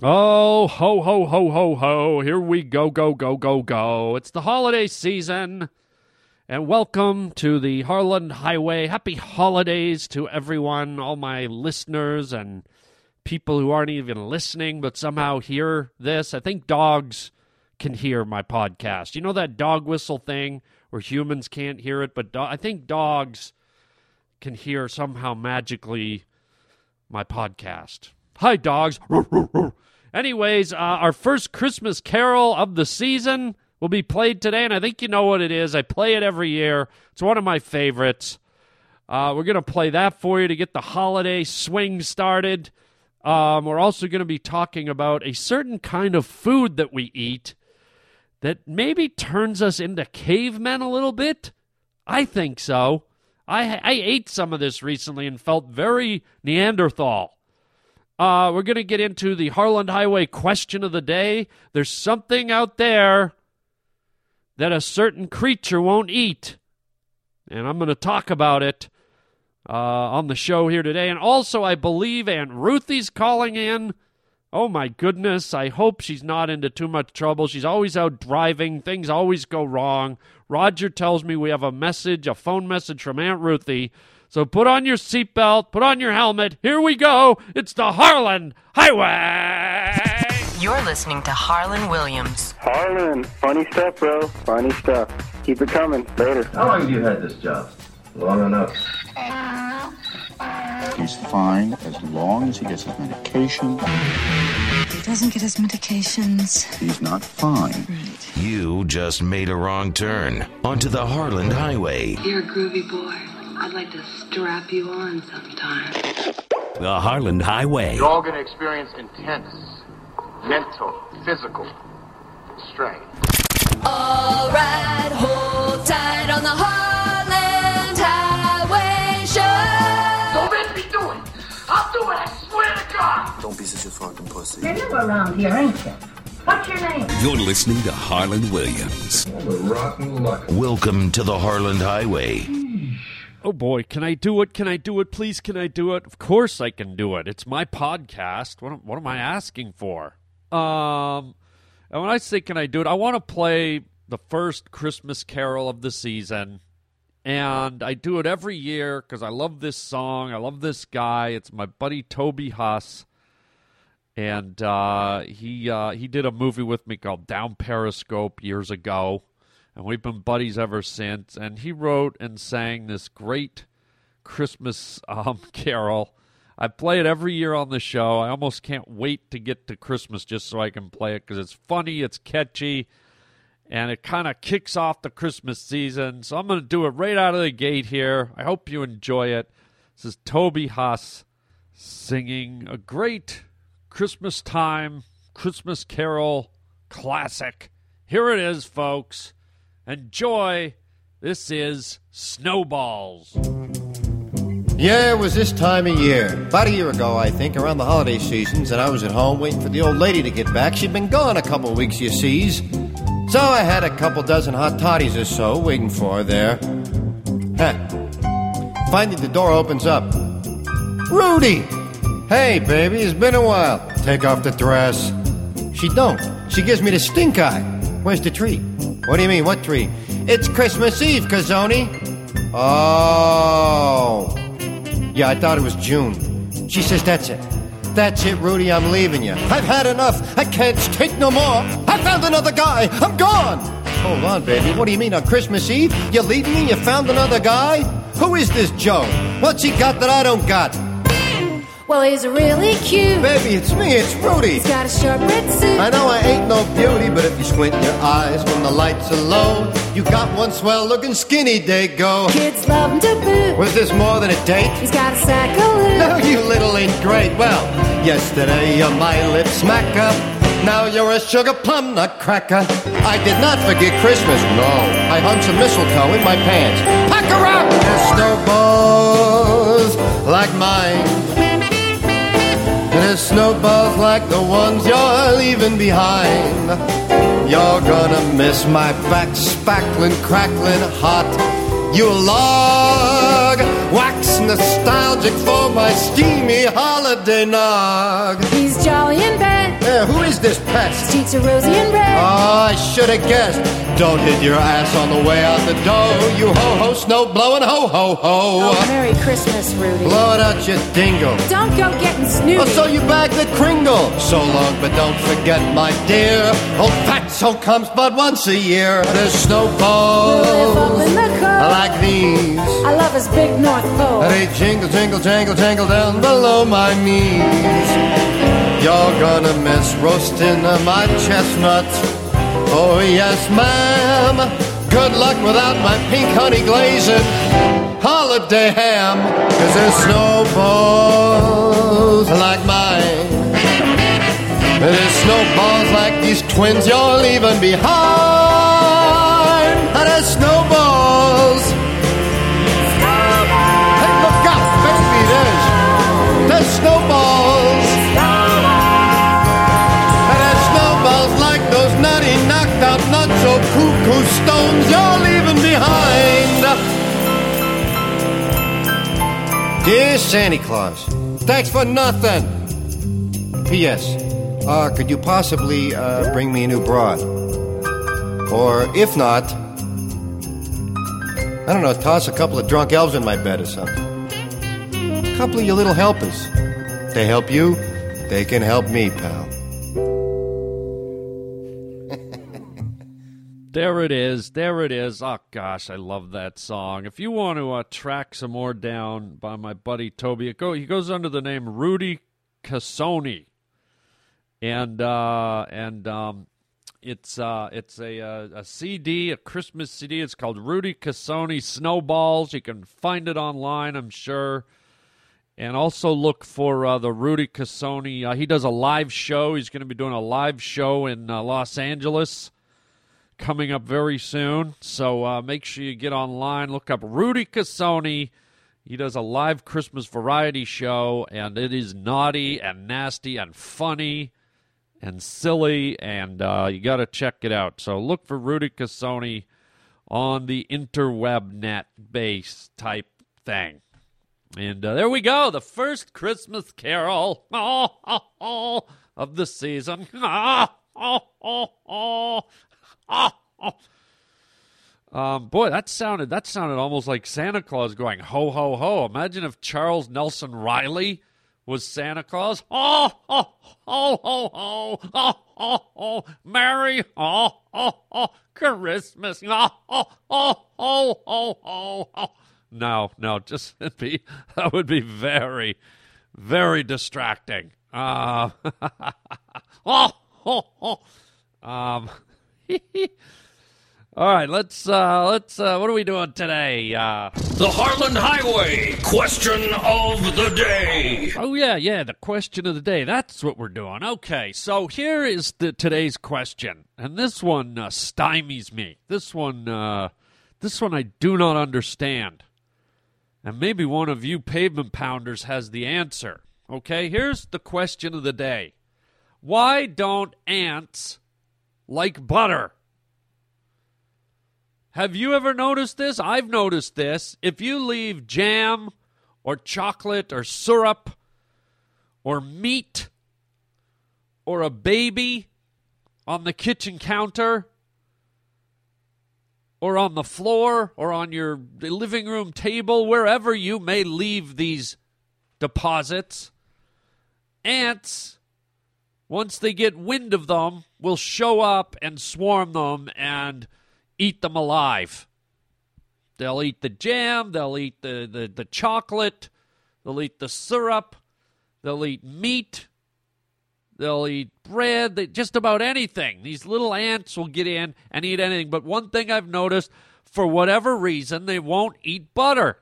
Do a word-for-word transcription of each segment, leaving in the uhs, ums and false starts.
Oh, ho, ho, ho, ho, ho. Here we go, go, go, go, go. It's the holiday season. And welcome to the Harland Highway. Happy holidays to everyone, all my listeners and people who aren't even listening but somehow hear this. I think dogs can hear my podcast. You know that dog whistle thing where humans can't hear it, but do- I think dogs can hear somehow magically my podcast. Hi, dogs. Anyways, uh, our first Christmas carol of the season will be played today, and I think you know what it is. I play it every year. It's one of my favorites. Uh, we're going to play that for you to get the holiday swing started. Um, we're also going to be talking about a certain kind of food that we eat that maybe turns us into cavemen a little bit. I think so. I, I ate some of this recently and felt very Neanderthal. Uh, we're going to get into the Harland Highway question of the day. There's something out there that a certain creature won't eat, and I'm going to talk about it uh, on the show here today. And also, I believe Aunt Ruthie's calling in. Oh, my goodness. I hope she's not into too much trouble. She's always out driving. Things always go wrong. Roger tells me we have a message, a phone message from Aunt Ruthie. So put on your seatbelt, put on your helmet. Here we go. It's the Harland Highway. You're listening to Harland Williams. Harland, funny stuff, bro. Funny stuff. Keep it coming. Later. How long have you had this job? Long enough. He's fine as long as he gets his medication. If he doesn't get his medications, he's not fine. Right. You just made a wrong turn onto the Harland Highway. You're a groovy boy. I'd like to strap you on sometime. The Harland Highway. You're all going to experience intense mental, physical strain. All right, hold tight on the Harland Highway show. Don't make me do it. I'll do it, I swear to God. Don't be such a fucking pussy. You're new around here, ain't you? What's your name? You're listening to Harland Williams. Oh, the rotten luck. Welcome to the Harland Highway. Oh, boy, can I do it? Can I do it? Please, can I do it? Of course I can do it. It's my podcast. What am, what am I asking for? Um, and when I say can I do it, I want to play the first Christmas carol of the season. And I do it every year because I love this song. I love this guy. It's my buddy Toby Huss. And uh, he uh, he did a movie with me called Down Periscope years ago. And we've been buddies ever since. And he wrote and sang this great Christmas um, carol. I play it every year on the show. I almost can't wait to get to Christmas just so I can play it because it's funny, it's catchy, and it kind of kicks off the Christmas season. So I'm going to do it right out of the gate here. I hope you enjoy it. This is Toby Huss singing a great Christmas time, Christmas carol classic. Here it is, folks. Enjoy. This is Snowballs. Yeah, it was this time of year. About a year ago, I think, around the holiday seasons, and I was at home waiting for the old lady to get back. She'd been gone a couple weeks, you sees. So I had a couple dozen hot toddies or so waiting for her there. Huh. Finally, the door opens up. Rudy! Hey, baby, it's been a while. Take off the dress. She don't. She gives me the stink eye. Where's the tree? What do you mean, what tree? It's Christmas Eve, Cazzoni. Oh. Yeah, I thought it was June. She says, that's it. That's it, Rudy, I'm leaving you. I've had enough. I can't take no more. I found another guy. I'm gone. Hold on, baby. What do you mean, on Christmas Eve? You're leaving me? You found another guy? Who is this Joe? What's he got that I don't got? Well, he's really cute. Baby, it's me, it's Rudy. He's got a short red suit. I know I ain't no beauty, but if you squint your eyes when the lights are low, you got one swell-looking skinny day go. Kids love him to boot. Was this more than a date? He's got a sack of loot. No, you little ain't great. Well, yesterday you're my lip smacker. Now you're a sugar plum nutcracker. I did not forget Christmas, no. I hung some mistletoe in my pants. Pack her up! There's snowballs like mine. There's snowballs like the ones you're leaving behind. You're gonna miss my back spackling, crackling hot. You log, wax nostalgic for my steamy holiday nog. He's jolly in bed. there? Who is this pest? Cheeks are rosy and red. Oh, I should have guessed. Don't hit your ass on the way out the door. You ho-ho, snow-blowing ho-ho-ho. Oh, Merry Christmas, Rudy. Blow it out your dingle. Don't go getting snooty. Oh, so you bag the kringle. So long, but don't forget, my dear. Old fatso comes but once a year. There's snowballs. We'll live up in the cold. Like these. I love his big North Pole. They jingle, jingle, jangle, jangle down below my knees. You're gonna miss roasting my chestnuts. Oh, yes, ma'am. Good luck without my pink honey glazing holiday ham. 'Cause there's snowballs like mine. There's snowballs like these twins you're leaving behind. And there's snowballs. Snowballs. Hey, look out, baby, there's, there's snowballs. Out nacho cuckoo stones you're leaving behind. Dear Santa Claus, thanks for nothing. P S. Uh, could you possibly uh, bring me a new broad? Or if not, I don't know, toss a couple of drunk elves in my bed or something. A couple of your little helpers. They help you, they can help me, pal. There it is. There it is. Oh, gosh, I love that song. If you want to uh, track some more down by my buddy Toby, it go, he goes under the name Rudy Cazzoni. And uh, and um, it's uh, it's a, a, a C D, a Christmas C D. It's called Rudy Cazzoni Snowballs. You can find it online, I'm sure. And also look for uh, the Rudy Cazzoni. Uh, he does a live show. He's going to be doing a live show in uh, Los Angeles coming up very soon, so uh, make sure you get online, look up Rudy Cazzoni. He does a live Christmas variety show, and it is naughty and nasty and funny and silly, and uh, you got to check it out. So look for Rudy Cazzoni on the interweb net base type thing. And uh, there we go, the first Christmas carol oh, oh, oh, of the season. Oh, oh, oh, oh. Oh, oh. Um, boy, that sounded that sounded almost like Santa Claus going ho ho ho. Imagine if Charles Nelson Reilly was Santa Claus. Oh ho ho ho ho oh ho ho Merry oh ho ho Christmas. Oh ho ho ho ho ho. No, no, just it'd be that would be very, very distracting. Uh, oh ho ho um All right, let's, uh, let's, uh, what are we doing today? Uh, the Harland Highway question of the day. Oh, yeah, yeah, the question of the day. That's what we're doing. Okay, so here is the, today's question. And this one uh, stymies me. This one, uh, this one I do not understand. And maybe one of you pavement pounders has the answer. Okay, here's the question of the day. Why don't ants like butter? Have you ever noticed this? I've noticed this. If you leave jam or chocolate or syrup or meat or a baby on the kitchen counter or on the floor or on your living room table, wherever you may leave these deposits, ants, once they get wind of them, will show up and swarm them and eat them alive. They'll eat the jam, they'll eat the, the, the chocolate, they'll eat the syrup, they'll eat meat, they'll eat bread, they, just about anything. These little ants will get in and eat anything. But one thing I've noticed, for whatever reason, they won't eat butter.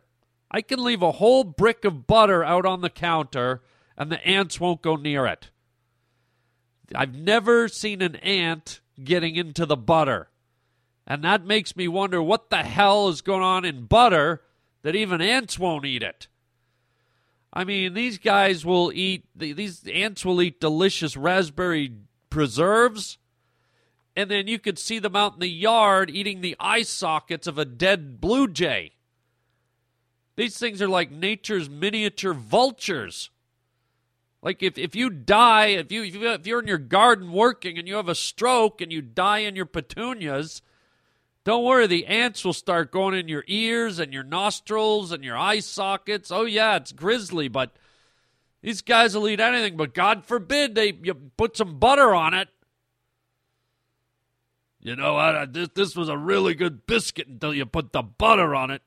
I can leave a whole brick of butter out on the counter and the ants won't go near it. I've never seen an ant getting into the butter. And that makes me wonder what the hell is going on in butter that even ants won't eat it. I mean, these guys will eat, these ants will eat delicious raspberry preserves. And then you could see them out in the yard eating the eye sockets of a dead blue jay. These things are like nature's miniature vultures. Like if, if you die, if you if you're in your garden working and you have a stroke and you die in your petunias, don't worry, the ants will start going in your ears and your nostrils and your eye sockets. Oh yeah, it's grisly, but these guys will eat anything. But God forbid they you put some butter on it. You know, I, I, this this was a really good biscuit until you put the butter on it.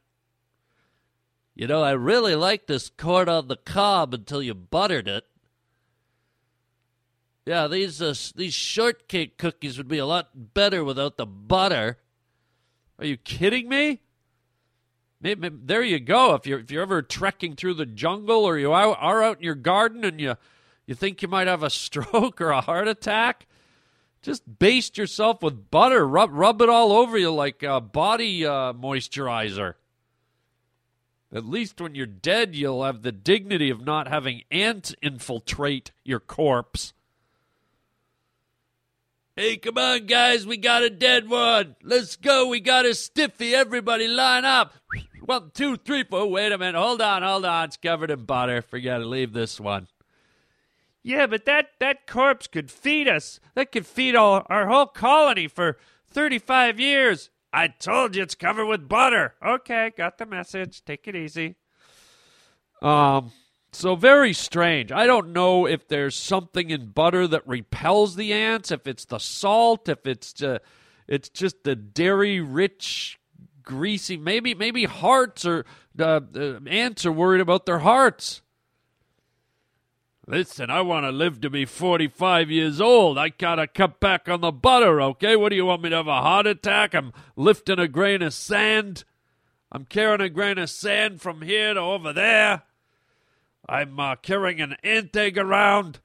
You know, I really like this corn on the cob until you buttered it. Yeah, these uh, these shortcake cookies would be a lot better without the butter. Are you kidding me? Maybe, maybe, there you go. If you're if you're ever trekking through the jungle or you are, are out in your garden and you you think you might have a stroke or a heart attack, just baste yourself with butter. Rub rub it all over you like a body uh, moisturizer. At least when you're dead, you'll have the dignity of not having ants infiltrate your corpse. Hey, come on, guys. We got a dead one. Let's go. We got a stiffy. Everybody line up. One, two, three, four. Wait a minute. Hold on, hold on. It's covered in butter. Forget to leave this one. Yeah, but that, that corpse could feed us. That could feed all, our whole colony for thirty-five years. I told you it's covered with butter. Okay, got the message. Take it easy. Um, so very strange. I don't know if there's something in butter that repels the ants, if it's the salt, if it's uh, it's just the dairy-rich, greasy. Maybe maybe hearts or uh, uh, ants are worried about their hearts. Listen, I want to live to be forty-five years old. I got to cut back on the butter, okay? What do you want me to have a heart attack? I'm lifting a grain of sand. I'm carrying a grain of sand from here to over there. I'm uh, carrying an ant egg around.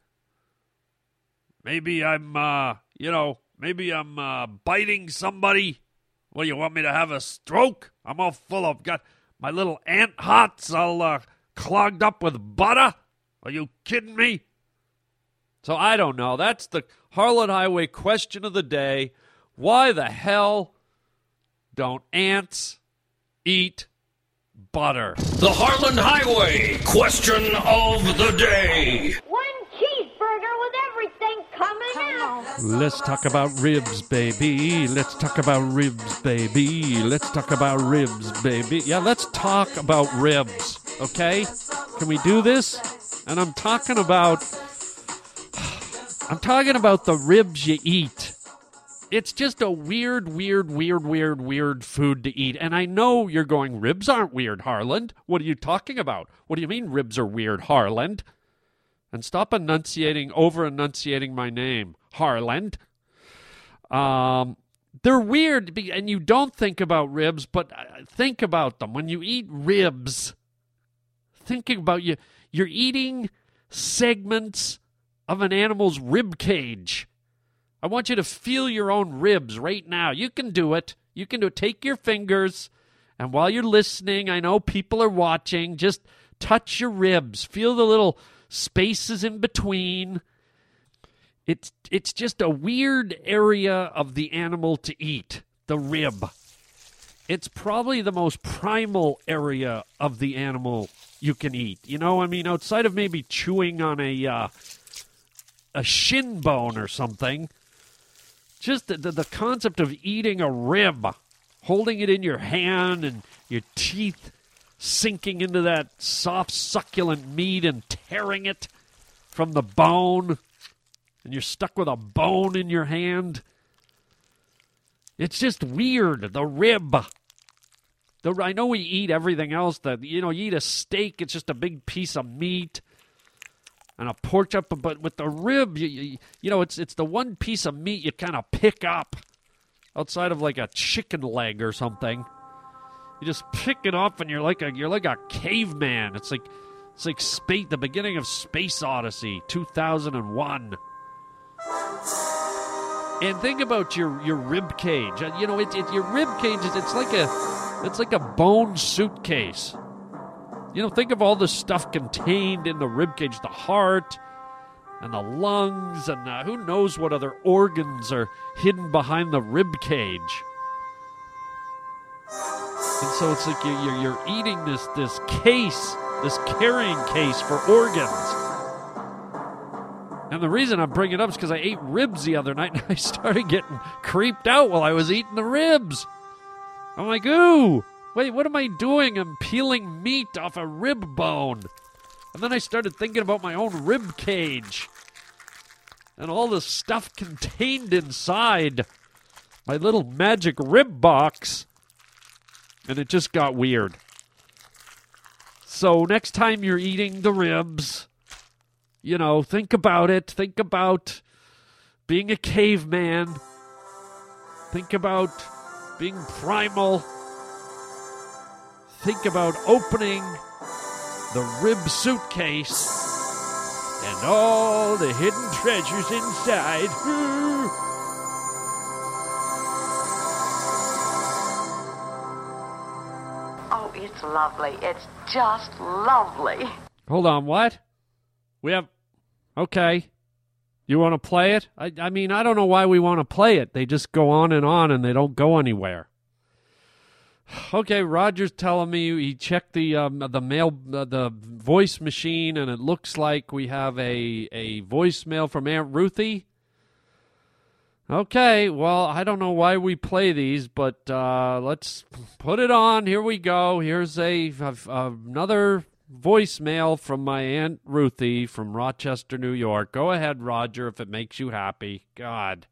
Maybe I'm, uh, you know, maybe I'm uh, biting somebody. What, you want me to have a stroke? I'm all full of, got my little ant hearts all uh, clogged up with butter. Are you kidding me? So I don't know. That's the Harland Highway question of the day. Why the hell don't ants eat butter? The Harland Highway question of the day. One cheeseburger with everything coming out. Let's talk about ribs, baby. Let's talk about ribs, baby. Let's talk about ribs, baby. Yeah, let's talk about ribs, okay? Can we do this? And I'm talking about, I'm talking about the ribs you eat. It's just a weird, weird, weird, weird, weird food to eat. And I know you're going, ribs aren't weird, Harland. What are you talking about? What do you mean ribs are weird, Harland? And stop enunciating, over-enunciating my name, Harland. Um, they're weird, and you don't think about ribs, but think about them. When you eat ribs, thinking about you... You're eating segments of an animal's rib cage. I want you to feel your own ribs right now. You can do it. You can do it. Take your fingers, and while you're listening, I know people are watching, just touch your ribs. Feel the little spaces in between. It's, it's just a weird area of the animal to eat, the rib. It's probably the most primal area of the animal you can eat. You know, I mean, outside of maybe chewing on a uh, a shin bone or something, just the, the, the concept of eating a rib, holding it in your hand and your teeth sinking into that soft, succulent meat and tearing it from the bone, and you're stuck with a bone in your hand. It's just weird, the rib. I know we eat everything else that, you know, you eat a steak, it's just a big piece of meat and a pork chop, but with the rib, you, you, you know, it's it's the one piece of meat you kind of pick up outside of like a chicken leg or something. You just pick it up and you're like a you're like a caveman. It's like it's like space, the beginning of Space Odyssey two thousand one. And think about your your rib cage. You know, it's it, your rib cage is it's like a It's like a bone suitcase. You know, think of all the stuff contained in the ribcage, the heart and the lungs and uh, who knows what other organs are hidden behind the ribcage. And so it's like you're, you're eating this, this case, this carrying case for organs. And the reason I'm bringing it up is because I ate ribs the other night, and I started getting creeped out while I was eating the ribs. I'm like, ooh, wait, what am I doing? I'm peeling meat off a rib bone. And then I started thinking about my own rib cage and all the stuff contained inside my little magic rib box. And it just got weird. So next time you're eating the ribs, you know, think about it. Think about being a caveman. Think about being primal. Think about opening the rib suitcase and all the hidden treasures inside. It's lovely. It's just lovely. Hold on, what? We have... Okay. You want to play it? I, I mean, I don't know why we want to play it. They just go on and on, and they don't go anywhere. Okay, Roger's telling me he checked the um, the mail, uh, the voice machine, and it looks like we have a, a voicemail from Aunt Ruthie. Okay, well, I don't know why we play these, but uh, let's put it on. Here we go. Here's a, a another voicemail from my Aunt Ruthie from Rochester, New York. Go ahead, Roger, if it makes you happy. God.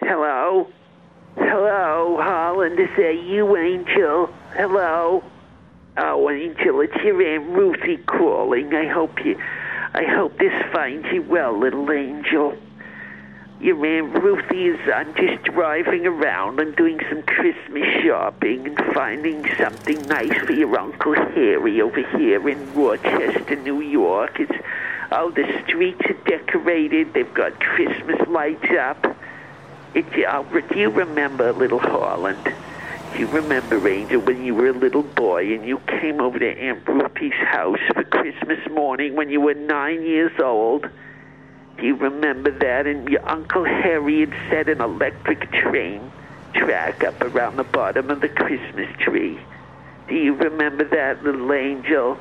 Hello. Hello, Harland. Is that you, Angel? Hello. Oh, Angel, it's your Aunt Ruthie calling. I hope you. I hope this finds you well, little Angel. Your Aunt Ruthie is, I'm just driving around. I'm doing some Christmas shopping and finding something nice for your Uncle Harry over here in Rochester, New York. It's, oh, the streets are decorated. They've got Christmas lights up. It, oh, do you remember, little Harland? Do you remember, Angel, when you were a little boy and you came over to Aunt Ruthie's house for Christmas morning when you were nine years old? Do you remember that? And your Uncle Harry had set an electric train track up around the bottom of the Christmas tree. Do you remember that, little Angel?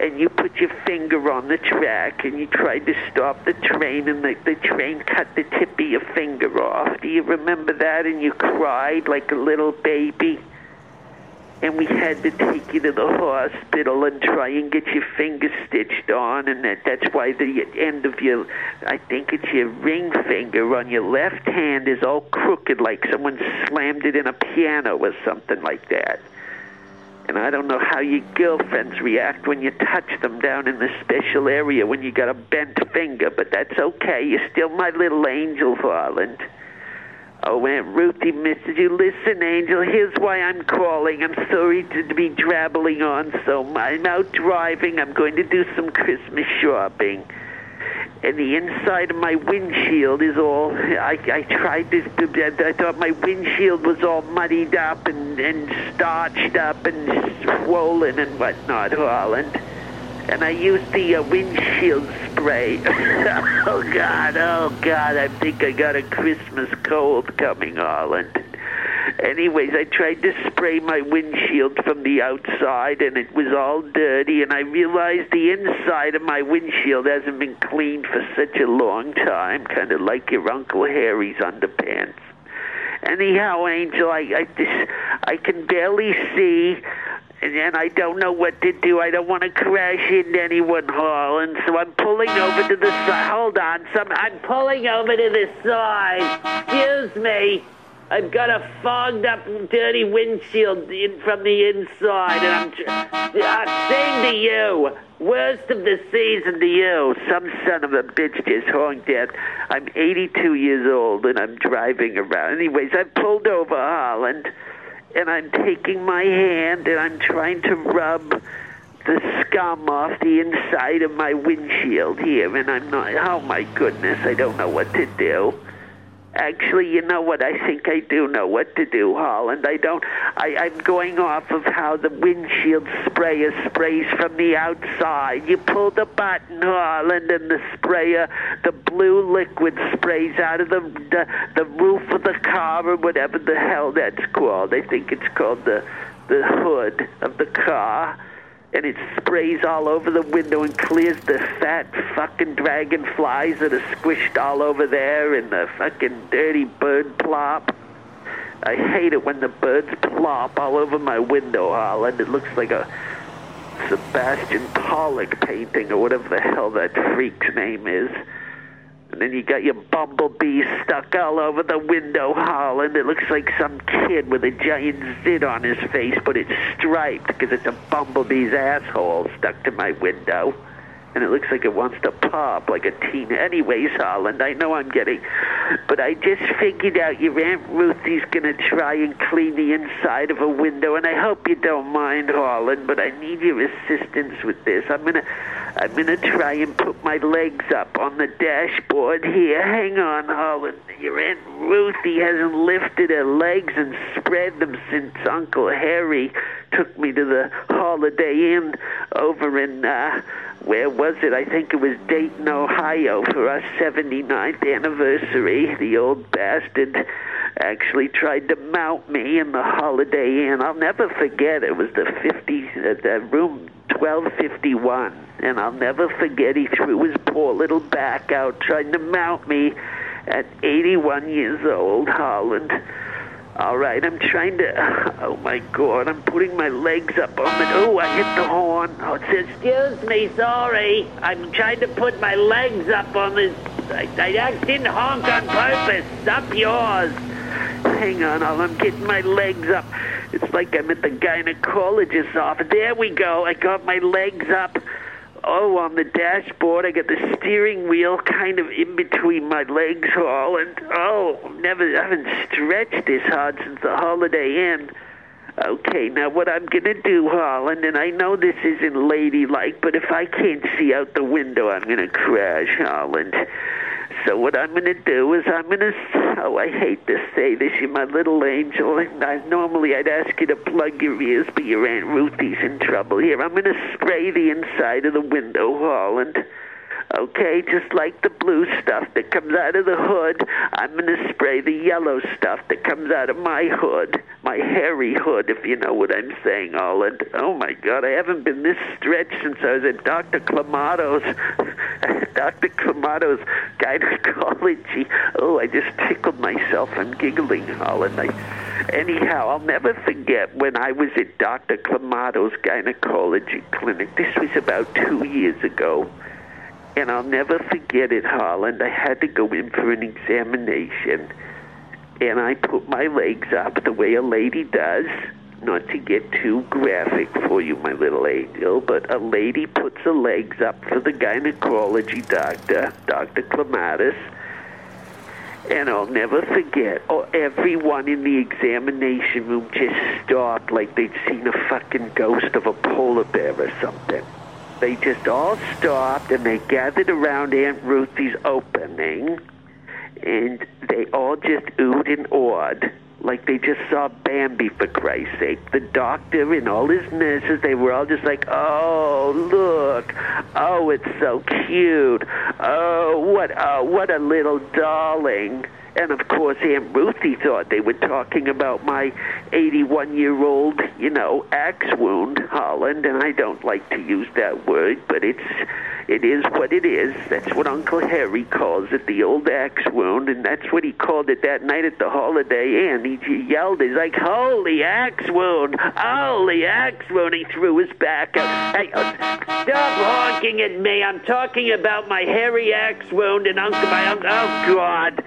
And you put your finger on the track and you tried to stop the train, and the, the train cut the tip of your finger off. Do you remember that? And you cried like a little baby. And we had to take you to the hospital and try and get your finger stitched on. And that, that's why the end of your, I think it's your ring finger on your left hand is all crooked like someone slammed it in a piano or something like that. And I don't know how your girlfriends react when you touch them down in this special area when you got a bent finger. But that's okay. You're still my little angel, Harland. Oh, Aunt Ruthie misses you. Listen, Angel, here's why I'm calling. I'm sorry to be drabbling on so much. I'm out driving. I'm going to do some Christmas shopping. And the inside of my windshield is all... I, I tried to... I thought my windshield was all muddied up and, and starched up and swollen and whatnot, Harland. And I used the uh, windshield spray. oh, God, oh, God, I think I got a Christmas cold coming, Harland. Anyways, I tried to spray my windshield from the outside, and it was all dirty, and I realized the inside of my windshield hasn't been cleaned for such a long time, kind of like your Uncle Harry's underpants. Anyhow, Angel, I, I, this, I can barely see... And then I don't know what to do. I don't want to crash into anyone, Harland. So I'm pulling over to the side. Hold on. Some, I'm pulling over to the side. Excuse me. I've got a fogged up, dirty windshield in, from the inside. And I'm uh, saying to you, worst of the season to you. Some son of a bitch just honked at. I'm eighty-two years old and I'm driving around. Anyways, I pulled over, Harland. And I'm taking my hand and I'm trying to rub the scum off the inside of my windshield here. And I'm not, oh my goodness, I don't know what to do. Actually, you know what? I think I do know what to do, Harland. I don't, I, I'm going off of how the windshield sprayer sprays from the outside. You pull the button, Harland, and the sprayer, the blue liquid sprays out of the, the, the roof of the car or whatever the hell that's called. I think it's called the, the hood of the car. and it sprays all over the window and clears the fat fucking dragonflies that are squished all over there and the fucking dirty bird plop. I hate it when the birds plop all over my window, Harland. It looks like a Sebastian Pollock painting or whatever the hell that freak's name is. And then you got your bumblebee stuck all over the window, Harland. It looks like some kid with a giant zit on his face, but it's striped because it's a bumblebee's asshole stuck to my window. And it looks like it wants to pop like a teen. Anyways, Harland, I know I'm getting... But I just figured out your Aunt Ruthie's going to try and clean the inside of a window. And I hope you don't mind, Harland, but I need your assistance with this. I'm going to... I'm going to try and put my legs up on the dashboard here. Hang on, Harland. Your Aunt Ruthie hasn't lifted her legs and spread them since Uncle Harry took me to the Holiday Inn over in, uh, where was it? I think it was Dayton, Ohio, for our seventy-ninth anniversary. The old bastard actually tried to mount me in the Holiday Inn. I'll never forget. It was the fifty, uh, the room twelve fifty-one, and I'll never forget he threw his poor little back out trying to mount me at eighty-one years old, Harland. All right, I'm trying to... Oh, my God, I'm putting my legs up on it. Oh, I hit the horn. Oh, it says, excuse me, sorry. I'm trying to put my legs up on this... I, I didn't honk on purpose. Up yours. Hang on, I'm getting my legs up. It's like I'm at the gynecologist's office. There we go. I got my legs up. Oh, on the dashboard, I got the steering wheel kind of in between my legs, Harland. Oh, never, I haven't stretched this hard since the Holiday Inn. Okay, now what I'm going to do, Harland, and I know this isn't ladylike, but if I can't see out the window, I'm going to crash, Harland. So what I'm going to do is I'm going to... Oh, I hate to say this, you're my little angel. I, normally I'd ask you to plug your ears, but your Aunt Ruthie's in trouble here. I'm going to spray the inside of the window, Harland. Okay, just like the blue stuff that comes out of the hood, I'm going to spray the yellow stuff that comes out of my hood, my hairy hood, if you know what I'm saying, Harland. Oh, my God, I haven't been this stretched since I was at Doctor Clamato's, Doctor Clamato's gynecology. Oh, I just tickled myself. I'm giggling, Harland. I, anyhow, I'll never forget when I was at Doctor Clamato's gynecology clinic. This was about two years ago. And I'll never forget it, Harland. I had to go in for an examination. And I put my legs up the way a lady does. Not to get too graphic for you, my little angel, but a lady puts her legs up for the gynecology doctor, Doctor Clematis. And I'll never forget, oh, everyone in the examination room just stopped like they'd seen a fucking ghost of a polar bear or something. They just all stopped, and they gathered around Aunt Ruthie's opening, and they all just oohed and awed, like they just saw Bambi, for Christ's sake. The doctor and all his nurses, they were all just like, oh, look, oh, it's so cute, oh, what, oh, what a little darling. And, of course, Aunt Ruthie thought they were talking about my eighty-one-year-old, you know, axe wound, Harland. And I don't like to use that word, but it's, it is what it is. That's what Uncle Harry calls it, the old axe wound. And that's what he called it that night at the Holiday Inn. He yelled, he's like, holy axe wound, holy axe wound. He threw his back out. Hey, oh, stop honking at me. I'm talking about my hairy axe wound and Uncle, my uncle, oh, God.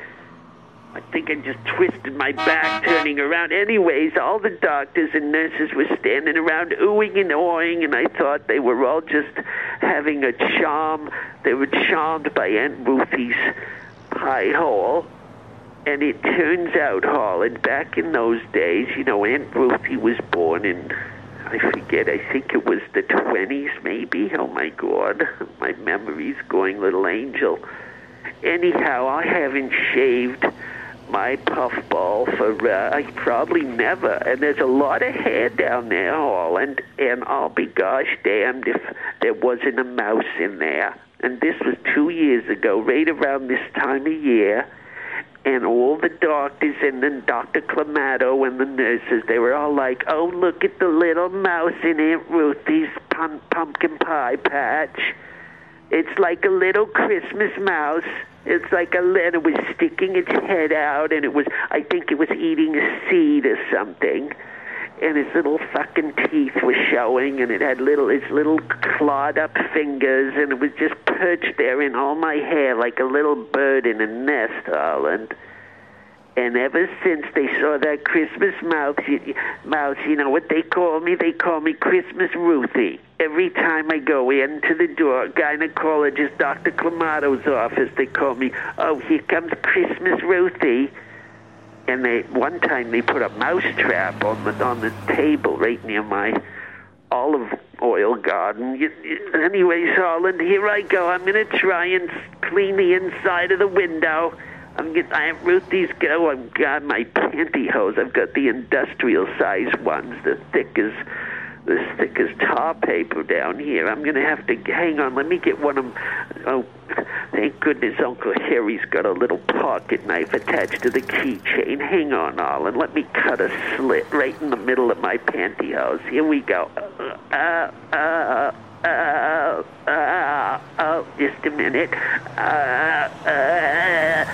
I think I just twisted my back turning around. Anyways, all the doctors and nurses were standing around oohing and awing, and I thought they were all just having a charm. They were charmed by Aunt Ruthie's pie hole. And it turns out, Harland, back in those days, you know, Aunt Ruthie was born in, I forget, I think it was the twenties maybe. Oh, my God. My memory's going, little angel. Anyhow, I haven't shaved my puffball for uh, probably never, and there's a lot of hair down there, Harland, and I'll be gosh damned if there wasn't a mouse in there. And this was two years ago, right around this time of year, and all the doctors and then Doctor Clamato and the nurses, they were all like, oh, look at the little mouse in Aunt Ruthie's pum- pumpkin pie patch. It's like a little Christmas mouse. It's like a letter was sticking its head out, and it was, I think it was eating a seed or something. And its little fucking teeth were showing, and it had little, its little clawed up fingers, and it was just perched there in all my hair like a little bird in a nest, Harland. And ever since they saw that Christmas mouse, you, mouse, you know what they call me? They call me Christmas Ruthie. Every time I go into the door, gynecologist Doctor Clamato's office, they call me, oh, here comes Christmas Ruthie. And they, one time they put a mouse trap on the on the table right near my olive oil garden. You, you, anyways, Harland, here I go. I'm going to try and clean the inside of the window. I'm get, I have Ruthie's go. I've got my pantyhose. I've got the industrial size ones, the thick as, the thick as tar paper down here. I'm going to have to, hang on, let me get one of them. Oh, thank goodness Uncle Harry's got a little pocket knife attached to the keychain. Hang on, Harland. Let me cut a slit right in the middle of my pantyhose. Here we go. Uh, uh, uh, uh, oh, just a minute. Uh, uh,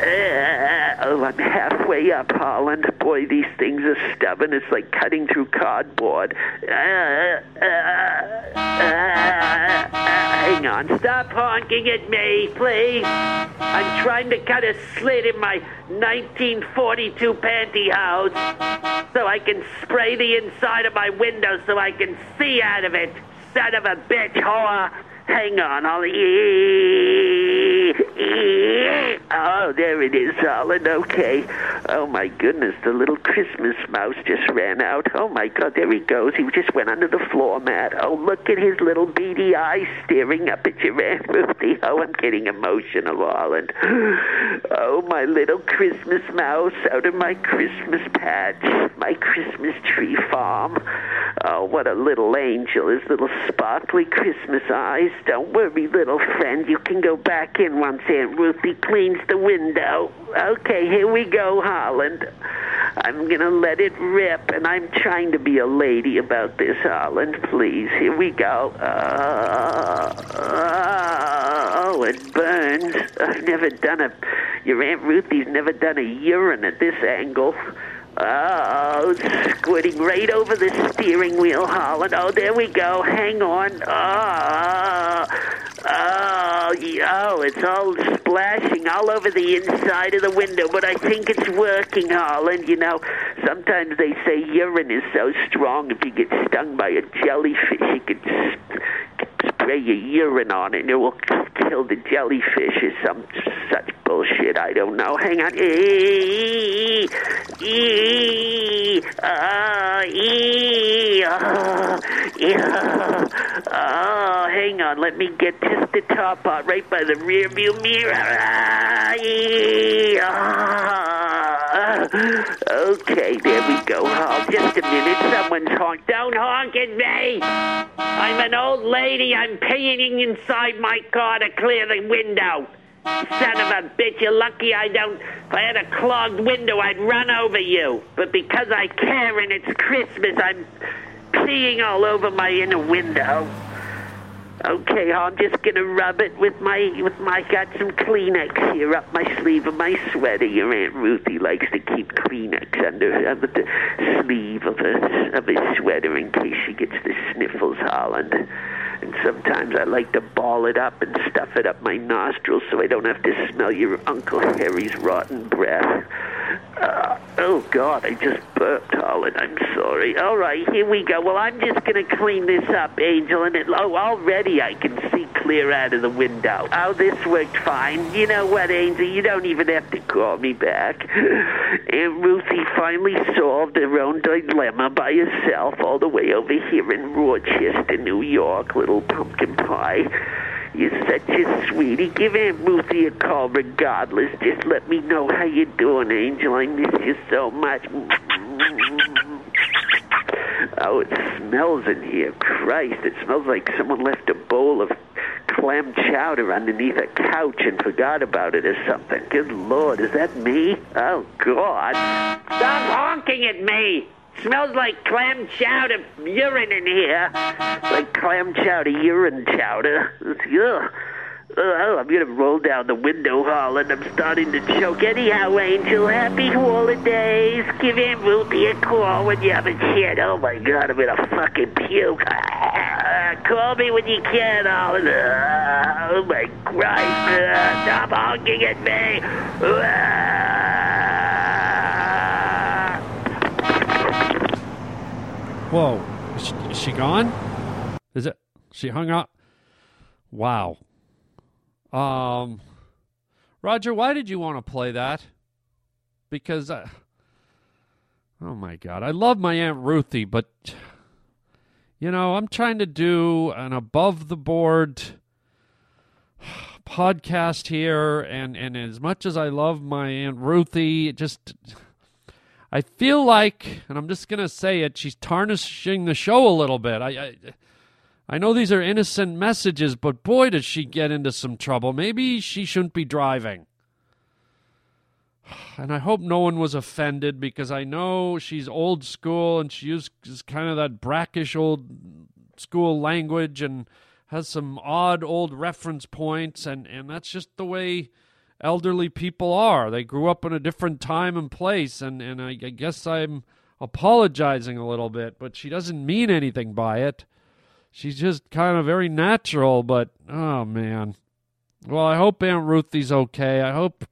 uh, oh, I'm halfway up, Harland. Boy, these things are stubborn. It's like cutting through cardboard. Uh, uh, uh, uh, Hang on. Stop honking at me, please. I'm trying to cut a slit in my nineteen forty-two pantyhose so I can spray the inside of my window so I can see out of it. Son of a bitch, whore. Hang on. I'll... Oh, there it is, Harland. Okay. Oh, my goodness. The little Christmas mouse just ran out. Oh, my God. There he goes. He just went under the floor mat. Oh, look at his little beady eyes staring up at your Aunt Ruthie. Oh, I'm getting emotional, Harland. Oh, my little Christmas mouse out of my Christmas patch, my Christmas tree farm. Oh, what a little angel. His little sparkly Christmas eyes. Don't worry, little friend. You can go back in once Aunt Ruthie cleans the window. Okay, here we go, Harland. I'm going to let it rip, and I'm trying to be a lady about this, Harland. Please, here we go. Uh, uh, oh, it burns. I've never done a... Your Aunt Ruthie's never done a urine at this angle. Oh, squirting right over the steering wheel, Harland. Oh, there we go. Hang on. Oh, oh, oh, it's all splashing all over the inside of the window, but I think it's working, Harland. You know, sometimes they say urine is so strong if you get stung by a jellyfish, you could spray your urine on it and it will kill the jellyfish or some such bullshit. I don't know. Hang on. Eee, eee, uh, eee, uh, eee, uh, oh, hang on. Let me get just the top out right by the rear view mirror. Ah, eee, uh, okay, there we go. Oh, just a minute. Someone's honk. Don't honk at me. I'm an old lady. I'm peeing inside my car to clear the window. Son of a bitch, you're lucky I don't... If I had a clogged window, I'd run over you. But because I care and it's Christmas, I'm peeing all over my inner window. Okay, I'm just going to rub it with my... with my got some Kleenex here up my sleeve of my sweater. Your Aunt Ruthie likes to keep Kleenex under, under the sleeve of her, of her sweater in case she gets the sniffles, Harland. And sometimes I like to ball it up and stuff it up my nostrils so I don't have to smell your Uncle Harry's rotten breath. Uh, oh, God, I just burped, Harland. I'm sorry. All right, here we go. Well, I'm just going to clean this up, Angel. And it, oh, already I can see clear out of the window. Oh, this worked fine. You know what, Angel? You don't even have to call me back. Aunt Ruthie finally solved her own dilemma by herself all the way over here in Rochester, New York, little pumpkin pie. You're such a sweetie. Give Aunt Ruthie a call regardless. Just let me know how you're doing, Angel. I miss you so much. Oh, it smells in here. Christ, it smells like someone left a bowl of clam chowder underneath a couch and forgot about it or something. Good Lord, is that me? Oh, God. Stop honking at me. Smells like clam chowder urine in here. Like clam chowder urine chowder. Ugh. Oh, I'm going to roll down the window, Harland. I'm starting to choke. Anyhow, Angel, happy holidays. Give Aunt Ruthie a call when you have a chance. Oh, my God, I'm going to fucking puke. Uh, call me when you can, Harland. Uh, oh, my Christ. Uh, stop honking at me. Uh. Whoa. Is she, is she gone? Is it? She hung up? Wow. Um, Roger, why did you want to play that? Because, I, oh my God, I love my Aunt Ruthie, but, you know, I'm trying to do an above-the-board podcast here, and, and as much as I love my Aunt Ruthie, it just, I feel like, and I'm just going to say it, she's tarnishing the show a little bit. I... I I know these are innocent messages, but boy, does she get into some trouble. Maybe she shouldn't be driving. And I hope no one was offended, because I know she's old school and she uses kind of that brackish old school language and has some odd old reference points, and, and that's just the way elderly people are. They grew up in a different time and place, and, and I, I guess I'm apologizing a little bit, but she doesn't mean anything by it. She's just kind of very natural, but, oh, man. Well, I hope Aunt Ruthie's okay. I hope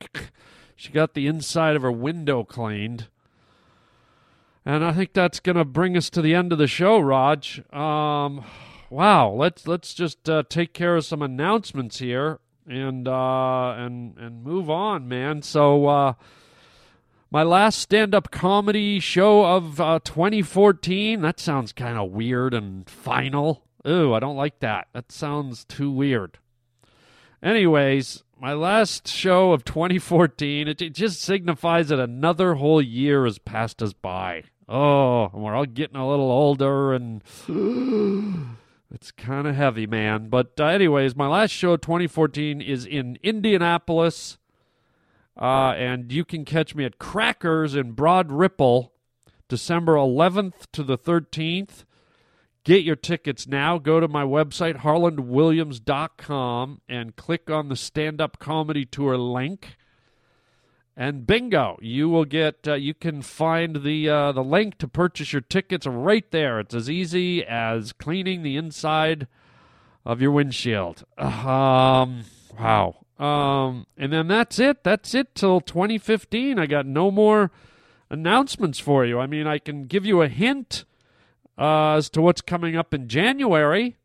she got the inside of her window cleaned. And I think that's going to bring us to the end of the show, Raj. Um, wow, let's let's just uh, take care of some announcements here and, uh, and, and move on, man. So... Uh, my last stand-up comedy show of uh, twenty fourteen. That sounds kind of weird and final. Ooh, I don't like that. That sounds too weird. Anyways, my last show of twenty fourteen, it, it just signifies that another whole year has passed us by. Oh, and we're all getting a little older, and it's kind of heavy, man. But uh, anyways, my last show of twenty fourteen is in Indianapolis. Uh, and you can catch me at Crackers in Broad Ripple, December eleventh to the thirteenth. Get your tickets now. Go to my website, harland williams dot com, and click on the stand-up comedy tour link. And bingo, you will get. Uh, you can find the uh, the link to purchase your tickets right there. It's as easy as cleaning the inside of your windshield. Um, wow. Um, and then that's it. That's it till twenty fifteen. I got no more announcements for you. I mean, I can give you a hint uh, as to what's coming up in January.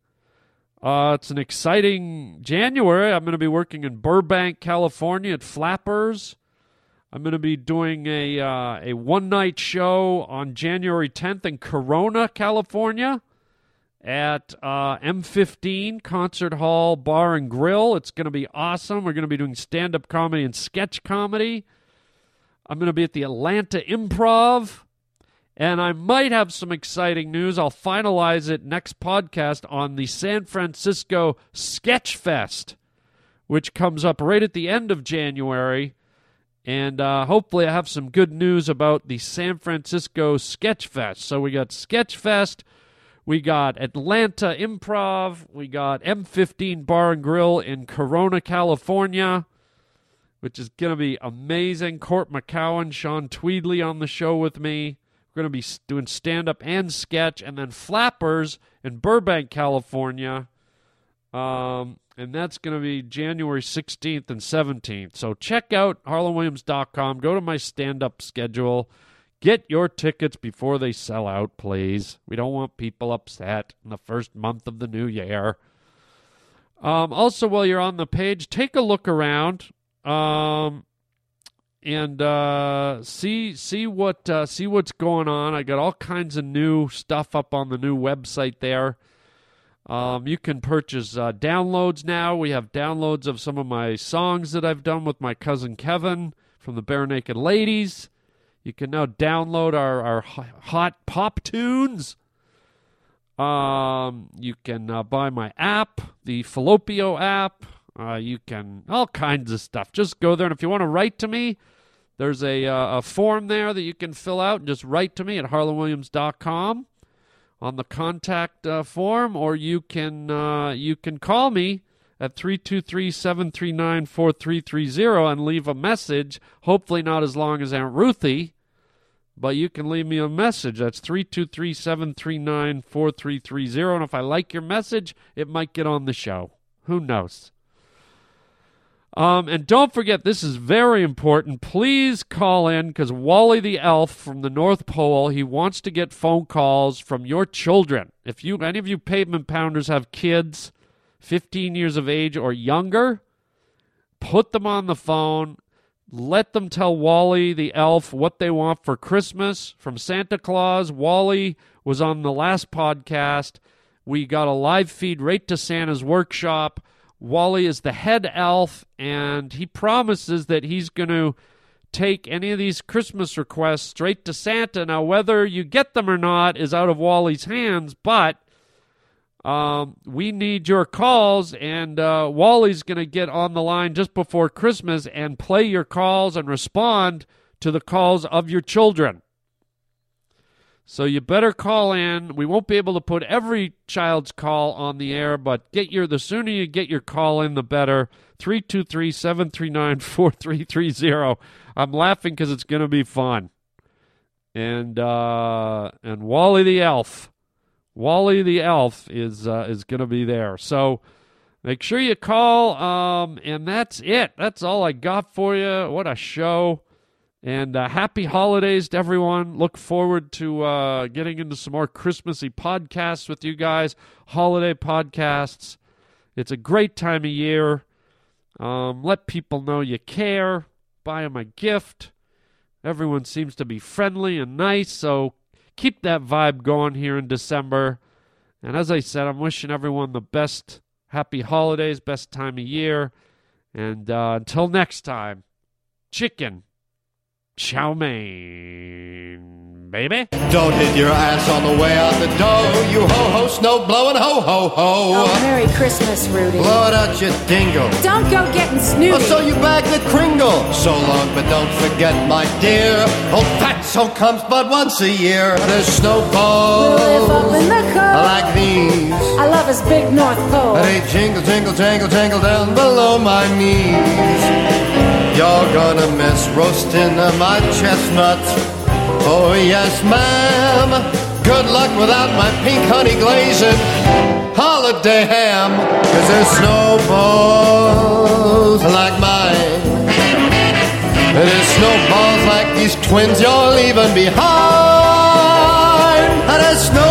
Uh, it's an exciting January. I'm going to be working in Burbank, California at Flapper's. I'm going to be doing a, uh, a one-night show on January tenth in Corona, California, at uh, M fifteen Concert Hall Bar and Grill. It's going to be awesome. We're going to be doing stand-up comedy and sketch comedy. I'm going to be at the Atlanta Improv. And I might have some exciting news. I'll finalize it next podcast on the San Francisco Sketch Fest, which comes up right at the end of January. And uh, hopefully I have some good news about the San Francisco Sketch Fest. So we got Sketch Fest. We got Atlanta Improv. We got M fifteen Bar and Grill in Corona, California, which is going to be amazing. Court McCowan, Sean Tweedley on the show with me. We're going to be doing stand-up and sketch. And then Flappers in Burbank, California. Um, and that's going to be January sixteenth and seventeenth. So check out harland williams dot com. Go to my stand-up schedule. Get your tickets before they sell out, please. We don't want people upset in the first month of the new year. Um, also, while you're on the page, take a look around um, and uh, see see what uh, see what's going on. I got all kinds of new stuff up on the new website there. Um, you can purchase uh, downloads now. We have downloads of some of my songs that I've done with my cousin Kevin from the Bare Naked Ladies. You can now download our, our hot pop tunes. Um, you can uh, buy my app, the Fallopio app. Uh, you can, all kinds of stuff. Just go there. And if you want to write to me, there's a, uh, a form there that you can fill out and just write to me at harland williams dot com on the contact uh, form, or you can uh, you can call me at three two three, seven three nine, four three three zero and leave a message, hopefully not as long as Aunt Ruthie, but you can leave me a message. That's three two three, seven three nine, four three three zero, and if I like your message, it might get on the show. Who knows? Um, and don't forget, this is very important. Please call in, because Wally the Elf from the North Pole, he wants to get phone calls from your children. If you, any of you pavement pounders have kids fifteen years of age or younger, put them on the phone. Let them tell Wally the Elf what they want for Christmas from Santa Claus. Wally was on the last podcast. We got a live feed right to Santa's workshop. Wally is the head elf, and he promises that he's going to take any of these Christmas requests straight to Santa. Now, whether you get them or not is out of Wally's hands, but um, we need your calls, and uh, Wally's going to get on the line just before Christmas and play your calls and respond to the calls of your children. So you better call in. We won't be able to put every child's call on the air, but get your the sooner you get your call in, the better. three two three, seven three nine, four three three zero. I'm laughing because it's going to be fun. And uh, and Wally the Elf, Wally the Elf is uh, is going to be there. So make sure you call. Um, and that's it. That's all I got for you. What a show. And uh, happy holidays to everyone. Look forward to uh, getting into some more Christmassy podcasts with you guys, holiday podcasts. It's a great time of year. Um, let people know you care. Buy them a gift. Everyone seems to be friendly and nice, so keep that vibe going here in December. And as I said, I'm wishing everyone the best happy holidays, best time of year. And uh, until next time, chicken. Chow mein, baby. Don't hit your ass on the way out the door. You ho-ho, snow blowing, ho-ho-ho. Oh, Merry Christmas, Rudy. Blow it out, you dingle. Don't go getting snooty. Oh, so you bag the kringle. So long, but don't forget, my dear, old Fatso comes but once a year. There's snowballs. We live up in the cold. Like these. I love his big North Pole. They jingle, jingle, jingle, jingle down below my knees. You're gonna miss roasting my chestnuts. Oh yes, ma'am. Good luck without my pink honey glazing holiday ham. Cause there's snowballs like mine. There's snowballs like these twins you're leaving behind. And there's snowballs.